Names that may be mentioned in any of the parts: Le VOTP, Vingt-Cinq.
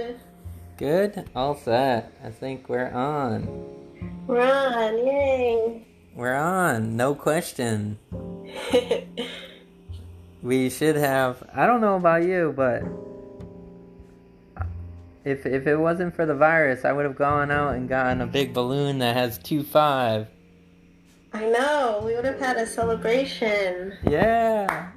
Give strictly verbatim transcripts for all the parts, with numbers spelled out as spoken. Good. Good? All set. I think we're on. We're on, yay. We're on, no question. We should have, I don't know about you, but if if it wasn't for the virus, I would have gone out and gotten a big balloon that has two five. I know, we would have had a celebration. Yeah.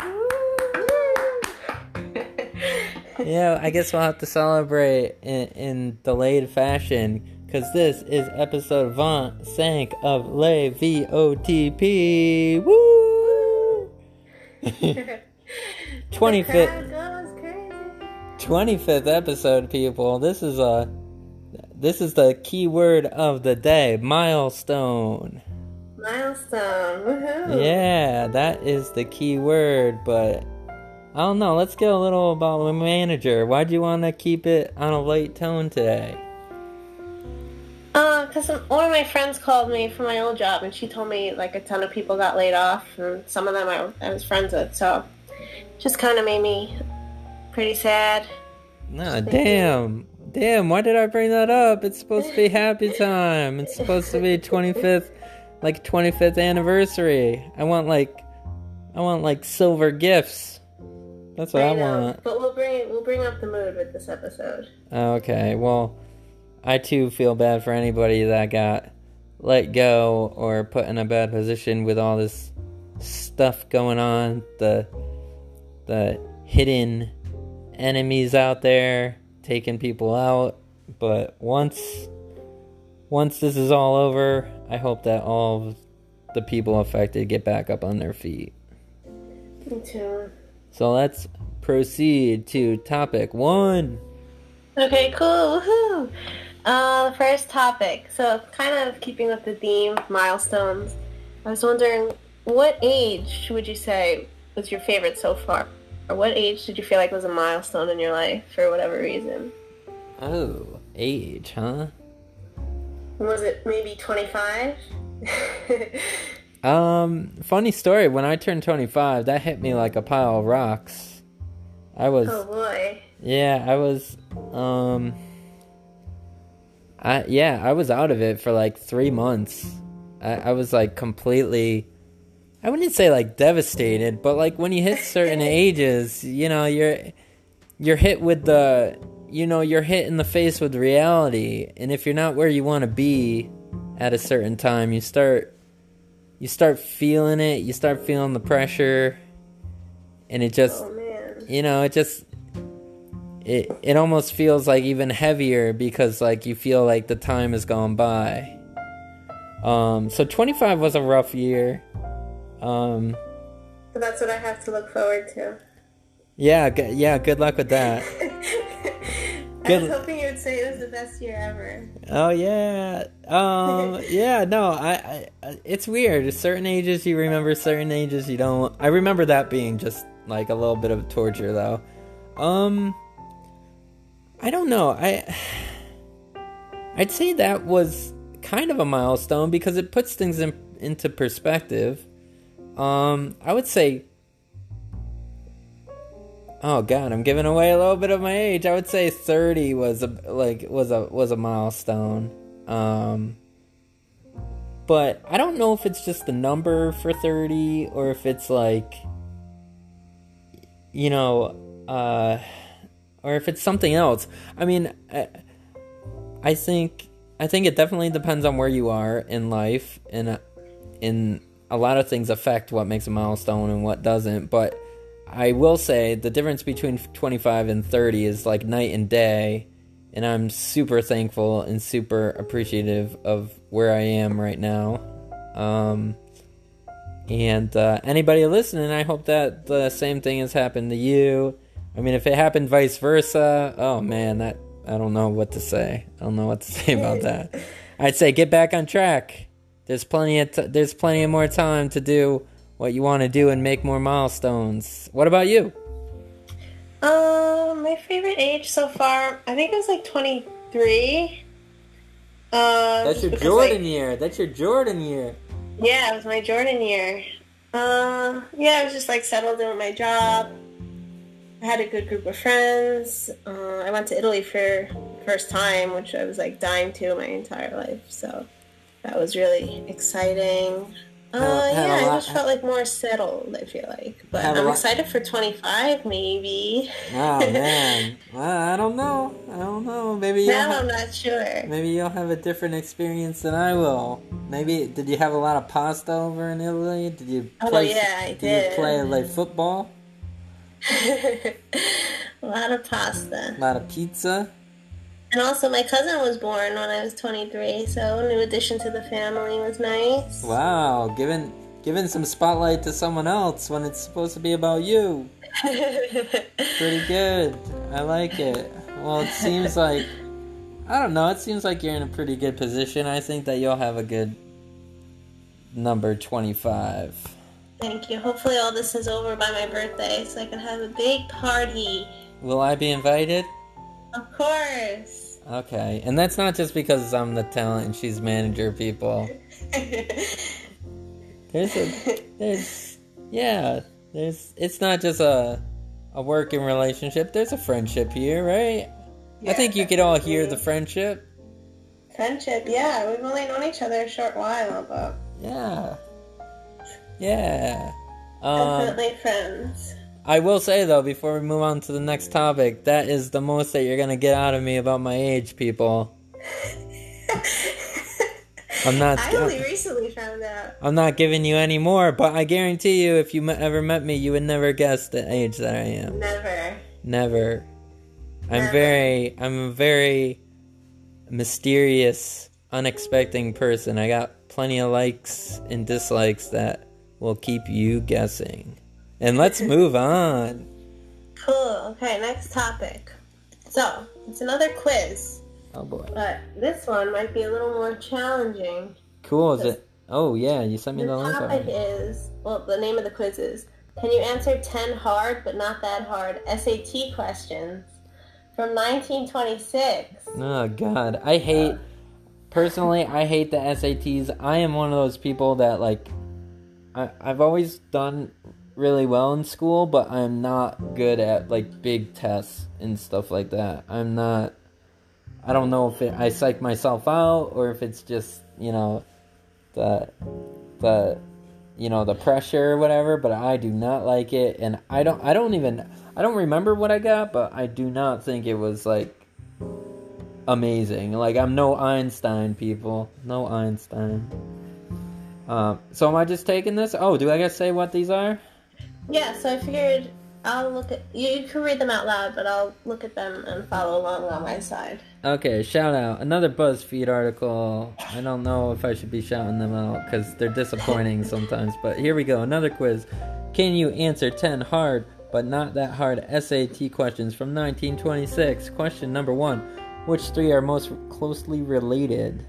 Yeah, I guess we'll have to celebrate in, in delayed fashion, because this is episode Vingt-Cinq of Le V O T P. Woo! twenty-fifth episode, people. This is a this is the key word of the day, milestone. Milestone. Woohoo. Yeah, that is the key word, but I don't know. Let's get a little about my manager. Why'd you want to keep it on a light tone today? Uh, because one of my friends called me from my old job, and she told me, like, a ton of people got laid off, and some of them I, I was friends with, so just kind of made me pretty sad. Nah, damn. Damn, why did I bring that up? It's supposed to be happy time. It's supposed to be twenty-fifth, like, twenty-fifth anniversary. I want, like, I want, like, silver gifts. That's what I, I want. But we'll bring we'll bring up the mood with this episode. Okay, well, I too feel bad for anybody that got let go or put in a bad position with all this stuff going on. The the hidden enemies out there taking people out. But once once this is all over, I hope that all of the people affected get back up on their feet. Me too. So let's proceed to topic one. Okay, cool. Woohoo! Uh, the first topic. So, kind of keeping with the theme of milestones, I was wondering, what age would you say was your favorite so far? Or what age did you feel like was a milestone in your life for whatever reason? Oh, age, huh? Was it maybe twenty-five? Um, funny story, when I turned twenty-five, that hit me like a pile of rocks. I was... Oh, boy. Yeah, I was, um... I, yeah, I was out of it for like three months. I, I was like completely... I wouldn't say like devastated, but like when you hit certain ages, you know, you're... You're hit with the... You know, you're hit in the face with reality. And if you're not where you want to be at a certain time, you start... You start feeling it, you start feeling the pressure, and it just, oh, you know, it just, it it almost feels like even heavier because, like, you feel like the time has gone by. Um, so twenty-five was a rough year. Um, so that's what I have to look forward to. Yeah, g- yeah, good luck with that. I was hoping you would say it was the best year ever. Oh, yeah. Um, yeah, no, I, I, it's weird. Certain ages you remember, certain ages you don't. I remember that being just, like, a little bit of torture, though. Um, I don't know. I, I'd say that was kind of a milestone because it puts things in, into perspective. Um, I would say... Oh God, I'm giving away a little bit of my age. I would say thirty was a like was a was a milestone, um, but I don't know if it's just the number for thirty or if it's like, you know, uh, or if it's something else. I mean, I, I think I think it definitely depends on where you are in life, and in a lot of things affect what makes a milestone and what doesn't, but. I will say the difference between twenty-five and thirty is like night and day, and I'm super thankful and super appreciative of where I am right now. Um, and uh, anybody listening, I hope that the same thing has happened to you. I mean, if it happened vice versa, oh man, that I don't know what to say. I don't know what to say about that. I'd say get back on track. There's plenty of t- there's plenty of more time to do what you want to do and make more milestones. What about you? Um, my favorite age so far, I think it was like twenty-three. Um, That's your Jordan like, year. That's your Jordan year. Yeah, it was my Jordan year. Uh, yeah, I was just like settled in with my job. I had a good group of friends. Uh, I went to Italy for the first time, which I was like dying to my entire life. So that was really exciting. Uh, yeah, I just felt like more settled, I feel like. But I'm excited for twenty-five, maybe. Oh, man. Well, I don't know. I don't know. Maybe you'll have, I'm not sure. Maybe you'll have a different experience than I will. Maybe, did you have a lot of pasta over in Italy? Did you play, oh, yeah, I did. Did you play, like, football? A lot of pasta. A lot of pizza. And also, my cousin was born when I was twenty-three, so a new addition to the family was nice. Wow, giving, giving some spotlight to someone else when it's supposed to be about you. Pretty good. I like it. Well, it seems like, I don't know, it seems like you're in a pretty good position. I think that you'll have a good number twenty-five. Thank you. Hopefully all this is over by my birthday so I can have a big party. Will I be invited? Of course. Okay, and that's not just because I'm the talent and she's manager, people. There's a, there's, yeah, there's, it's not just a, a working relationship, there's a friendship here, right? Yeah, I think you could all hear the friendship. Friendship, yeah, we've only known each other a short while, but... Yeah, yeah. Um, definitely friends. I will say, though, before we move on to the next topic, that is the most that you're going to get out of me about my age, people. I'm not... I only uh, recently found out. I'm not giving you any more, but I guarantee you, if you ever met me, you would never guess the age that I am. Never. Never. I'm never. very... I'm a very mysterious, unexpected person. I got plenty of likes and dislikes that will keep you guessing. And let's move on. Cool. Okay, next topic. So, it's another quiz. Oh, boy. But this one might be a little more challenging. Cool. Is it? Oh, yeah. You sent me the link already. The topic is, well, the name of the quiz is, can you answer ten hard but not that hard S A T questions from nineteen twenty-six? Oh, God. I hate, personally, I hate the S A Ts. I am one of those people that, like, I, I've always done... really well in school, but I'm not good at, like, big tests and stuff like that. I'm not, I don't know if it, I psych myself out, or if it's just, you know, the, the, you know, the pressure or whatever, but I do not like it, and I don't, I don't even, I don't remember what I got, but I do not think it was, like, amazing. Like, I'm no Einstein, people. No Einstein. Um, so am I just taking this? Oh, do I gotta say what these are? Yeah, so I figured I'll look at... You can read them out loud, but I'll look at them and follow along on my side. Okay, shout out. Another BuzzFeed article. I don't know if I should be shouting them out, because they're disappointing sometimes. But here we go. Another quiz. Can you answer ten hard, but not that hard S A T questions from nineteen twenty-six? Question number one. Which three are most closely related?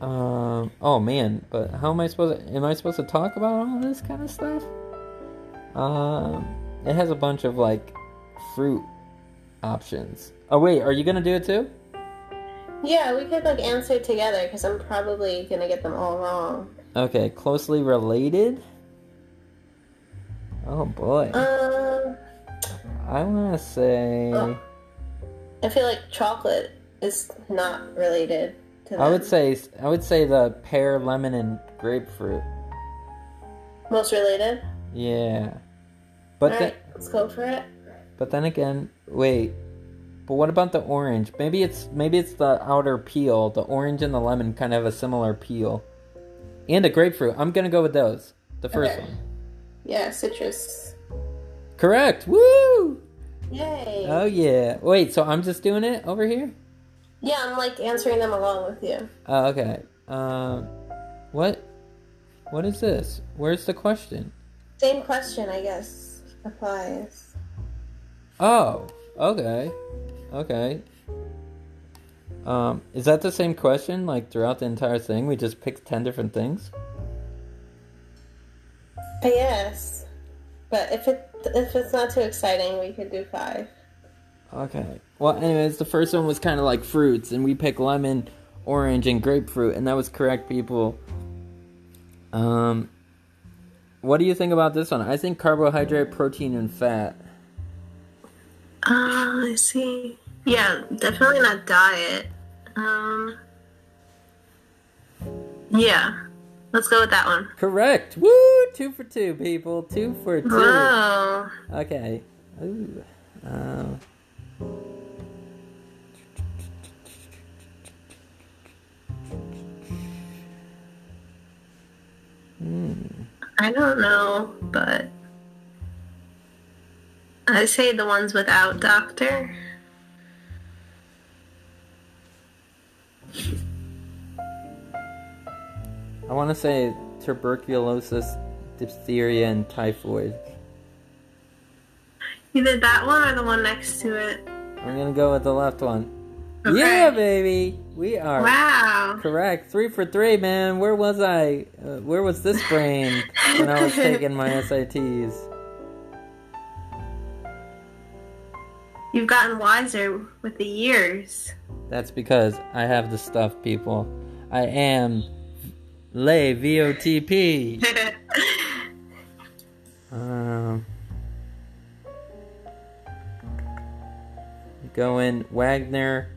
Um, oh man, but how am I supposed to, am I supposed to talk about all this kind of stuff? Um, it has a bunch of, like, fruit options. Oh wait, are you gonna do it too? Yeah, we could, like, answer it together, because I'm probably gonna get them all wrong. Okay, closely related? Oh boy. Um, I wanna say... Oh, I feel like chocolate is not related. I would say I would say the pear, lemon, and grapefruit. Most related? Yeah. But all right, let's go for it. But then again, wait. But what about the orange? Maybe it's maybe it's the outer peel. The orange and the lemon kind of have a similar peel. And a grapefruit. I'm going to go with those. The first okay. one. Yeah, citrus. Correct. Woo! Yay. Oh, yeah. Wait, so I'm just doing it over here? Yeah, I'm, like, answering them along with you. Oh, okay. Um, what? What is this? Where's the question? Same question, I guess, applies. Oh, okay. Okay. Um, is that the same question, like, throughout the entire thing? We just picked ten different things? I guess. But if it if it's not too exciting, we could do five. Okay. Well, anyways, the first one was kind of like fruits, and we picked lemon, orange, and grapefruit, and that was correct, people. Um, What do you think about this one? I think carbohydrate, protein, and fat. Ah, uh, I see. Yeah, definitely not diet. Um, yeah, let's go with that one. Correct. Woo! Two for two, people. Two for two. Whoa. Okay. Ooh. Uh, I don't know, but I say the ones without doctor. I want to say tuberculosis, diphtheria, and typhoid. Either that one or the one next to it. I'm going to go with the left one. Okay. Yeah, baby! We are. Wow. Correct. Three for three, man. Where was I? Uh, where was this brain when I was taking my S A Ts? You've gotten wiser with the years. That's because I have the stuff, people. I am Le V O T P. um, go in Wagner.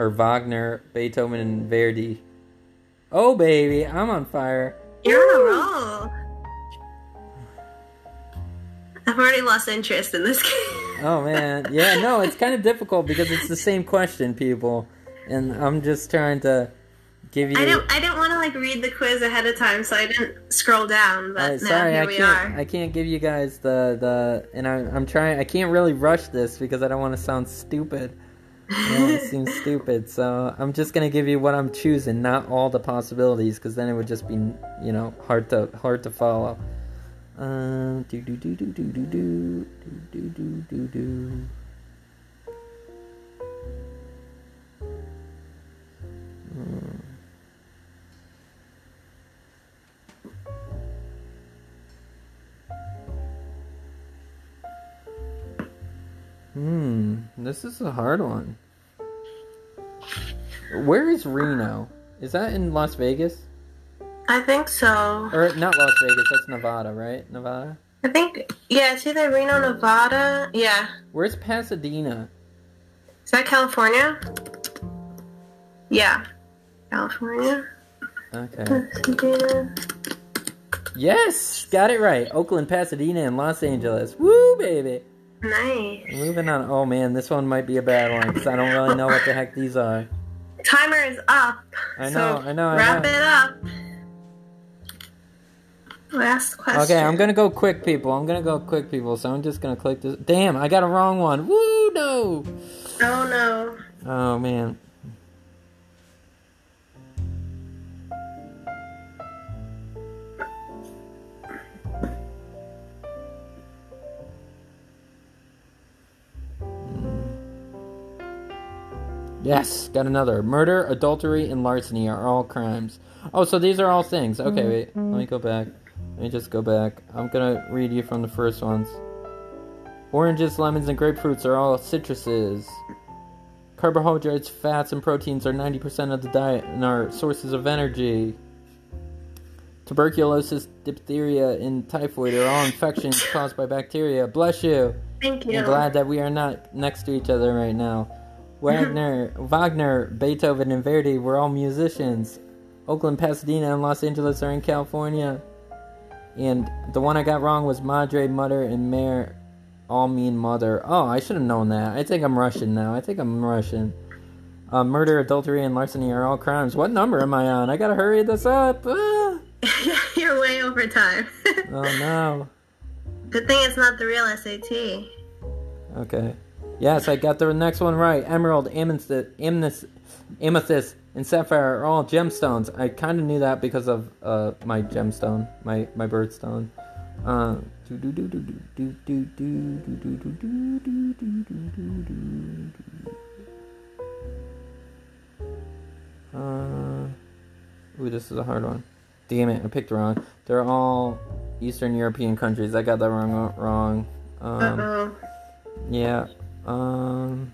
Or Wagner, Beethoven, and Verdi. Oh, baby, I'm on fire. You're Woo! On a roll. I've already lost interest in this game. Oh, man. Yeah, no, it's kind of difficult because it's the same question, people. And I'm just trying to give you... I didn't, I didn't want to, like, read the quiz ahead of time, so I didn't scroll down. But right, now sorry, here I we can't, are. I can't give you guys the... the and I, I'm trying... I can't really rush this because I don't want to sound stupid. Yeah, it seems stupid, so I'm just gonna give you what I'm choosing, not all the possibilities, because then it would just be, you know, hard to hard to follow. Um, do do do do do do do do do do do. Mm. Hmm, this is a hard one. Where is Reno? Is that in Las Vegas? I think so. Or not Las Vegas, that's Nevada, right? Nevada? I think, yeah, it's either Reno, Nevada, yeah. Where's Pasadena? Is that California? Yeah. California. Okay. Pasadena. Yes! Got it right. Oakland, Pasadena, and Los Angeles. Woo, baby! Nice. Moving on. Oh, man, this one might be a bad one because I don't really know what the heck these are. Timer is up. I know, so I know, I wrap know. Wrap it up. Last question. Okay, I'm going to go quick, people. I'm going to go quick, people, so I'm just going to click this. Damn, I got a wrong one. Woo, no. Oh, no. Oh, man. Yes, got another. Murder, adultery, and larceny are all crimes. Oh, so these are all things. Okay, wait. Let me go back. Let me just go back. I'm gonna read you from the first ones. Oranges, lemons, and grapefruits are all citruses. Carbohydrates, fats, and proteins are ninety percent of the diet and are sources of energy. Tuberculosis, diphtheria, and typhoid are all infections caused by bacteria. Bless you. Thank you. I'm glad that we are not next to each other right now. Wagner, Wagner, Beethoven, and Verdi were all musicians. Oakland, Pasadena, and Los Angeles are in California. And the one I got wrong was madre, mother, and mare all mean mother. Oh, I should have known that. I think I'm Russian now. I think I'm Russian. Uh, murder, adultery, and larceny are all crimes. What number am I on? I gotta hurry this up. Ah. You're way over time. Oh, no. Good thing it's not the real S A T. Okay. Yes, I got the next one right. Emerald, amethyst, amethyst, amethyst, and sapphire are all gemstones. I kind of knew that because of uh my gemstone, my my birdstone. Uh, uh, ooh, this is a hard one. Damn it, I picked wrong. They're all Eastern European countries. I got that wrong. Wrong. Um, Uh-oh. Yeah. Um,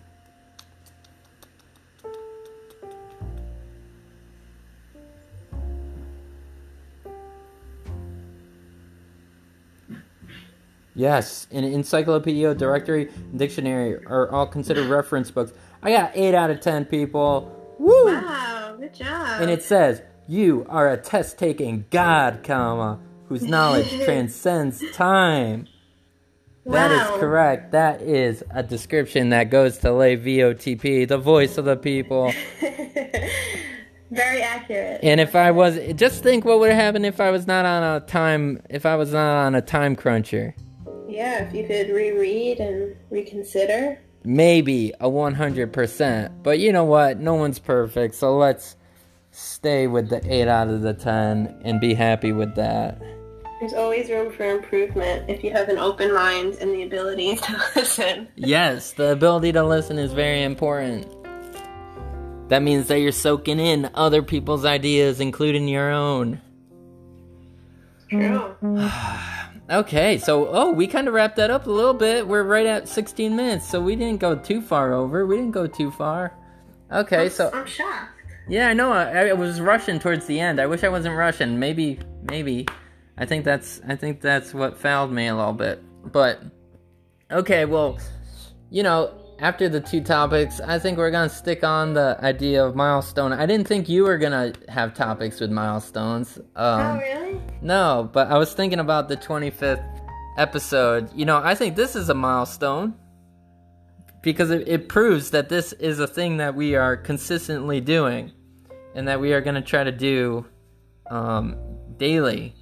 Yes, an encyclopedia, directory, and dictionary are all considered reference books. I got eight out of ten, people. Woo! Wow, good job. And it says, you are a test-taking God, comma, whose knowledge transcends time. Wow. That is correct. That is a description that goes to Le V O T P, the voice of the people. Very accurate. And if I was, just think what would have happened if I was not on a time, if I was not on a time cruncher. Yeah, if you could reread and reconsider. Maybe a one hundred percent. But you know what? No one's perfect. So let's stay with the eight out of the ten and be happy with that. There's always room for improvement if you have an open mind and the ability to listen. Yes, the ability to listen is very important. That means that you're soaking in other people's ideas, including your own. True. Okay, so, oh, we kind of wrapped that up a little bit. We're right at sixteen minutes, so we didn't go too far over. We didn't go too far. Okay, I'm, so... I'm shocked. Yeah, I know. I, I was rushing towards the end. I wish I wasn't rushing. Maybe, maybe. I think that's, I think that's what fouled me a little bit. But, okay, well, you know... After the two topics, I think we're going to stick on the idea of milestone. I didn't think you were going to have topics with milestones. Um, oh, really? No, but I was thinking about the twenty-fifth episode. You know, I think this is a milestone because it, it proves that this is a thing that we are consistently doing and that we are going to try to do um, daily.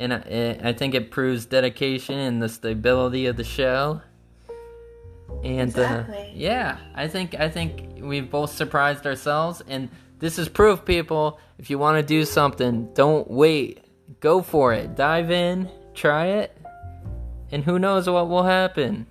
And I, I think it proves dedication and the stability of the show. And exactly. uh, yeah, I think I think we've both surprised ourselves, and this is proof, people. If you want to do something, don't wait. Go for it. Dive in, try it, and who knows what will happen.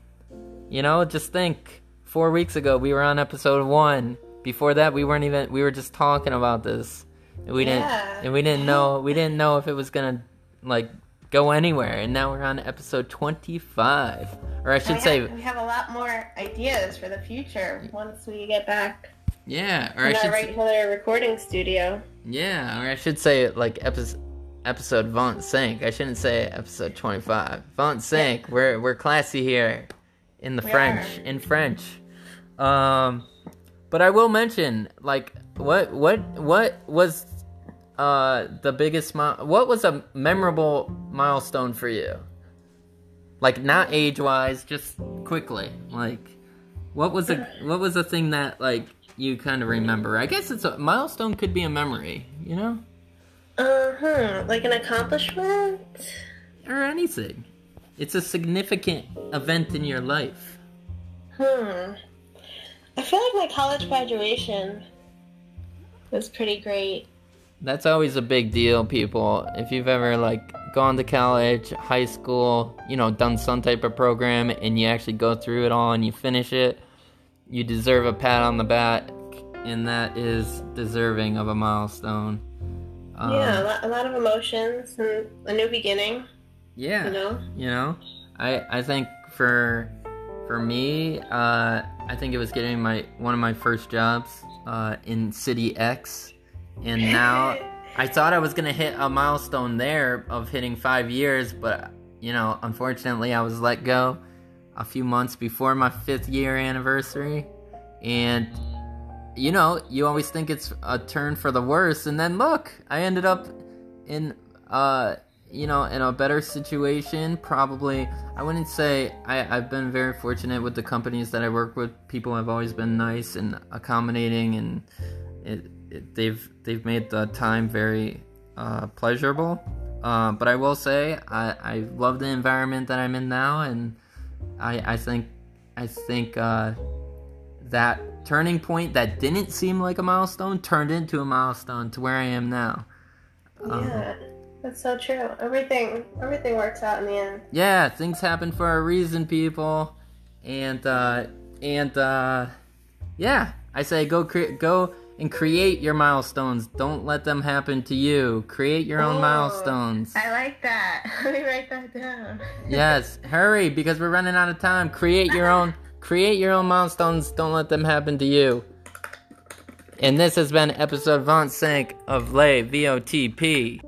You know, just think. Four weeks ago, we were on episode one. Before that, we weren't even. We were just talking about this, and we yeah. didn't. And we didn't know. We didn't know if it was gonna like go anywhere. And now we're on episode twenty-five. Or I should I say... Have, we have a lot more ideas for the future once we get back. Yeah, or I should... Right, regular recording studio. Yeah, or I should say, like, episode, episode Vingt-Cinq. I shouldn't say episode twenty-five. Vingt-Cinq. Yeah. We're we're classy here in the we French. Are. In French. Um, but I will mention, like, what what what was uh the biggest... Mi- what was a memorable milestone for you? Like, not age-wise, just quickly. Like, what was a what was a thing that, like, you kind of remember? I guess it's a milestone could be a memory, you know? Uh-huh. Like an accomplishment? Or anything. It's a significant event in your life. Hmm. I feel like my college graduation was pretty great. That's always a big deal, people. If you've ever, like... gone to college, high school, you know, done some type of program, and you actually go through it all and you finish it, you deserve a pat on the back, and that is deserving of a milestone. Um, yeah, a lot, a lot of emotions and a new beginning. Yeah, you know, you know, I I think for for me, uh, I think it was getting my one of my first jobs uh, in City X, and now. I thought I was going to hit a milestone there of hitting five years, but, you know, unfortunately I was let go a few months before my fifth year anniversary. And, you know, you always think it's a turn for the worse. And then look, I ended up in, uh, you know, in a better situation. Probably, I wouldn't say, I, I've been very fortunate with the companies that I work with. People have always been nice and accommodating, and it, They've they've made the time very uh, pleasurable, uh, but I will say I, I love the environment that I'm in now, and I I think I think uh, that turning point that didn't seem like a milestone turned into a milestone to where I am now. Um, yeah, that's so true. Everything everything works out in the end. Yeah, things happen for a reason, people, and uh, and uh, yeah, I say go cre- go. And create your milestones. Don't let them happen to you. Create your own oh, milestones. I like that. Let me write that down. Yes, hurry, because we're running out of time. Create your own create your own milestones. Don't let them happen to you. And this has been episode Vingt-Cinq of Le V O T P.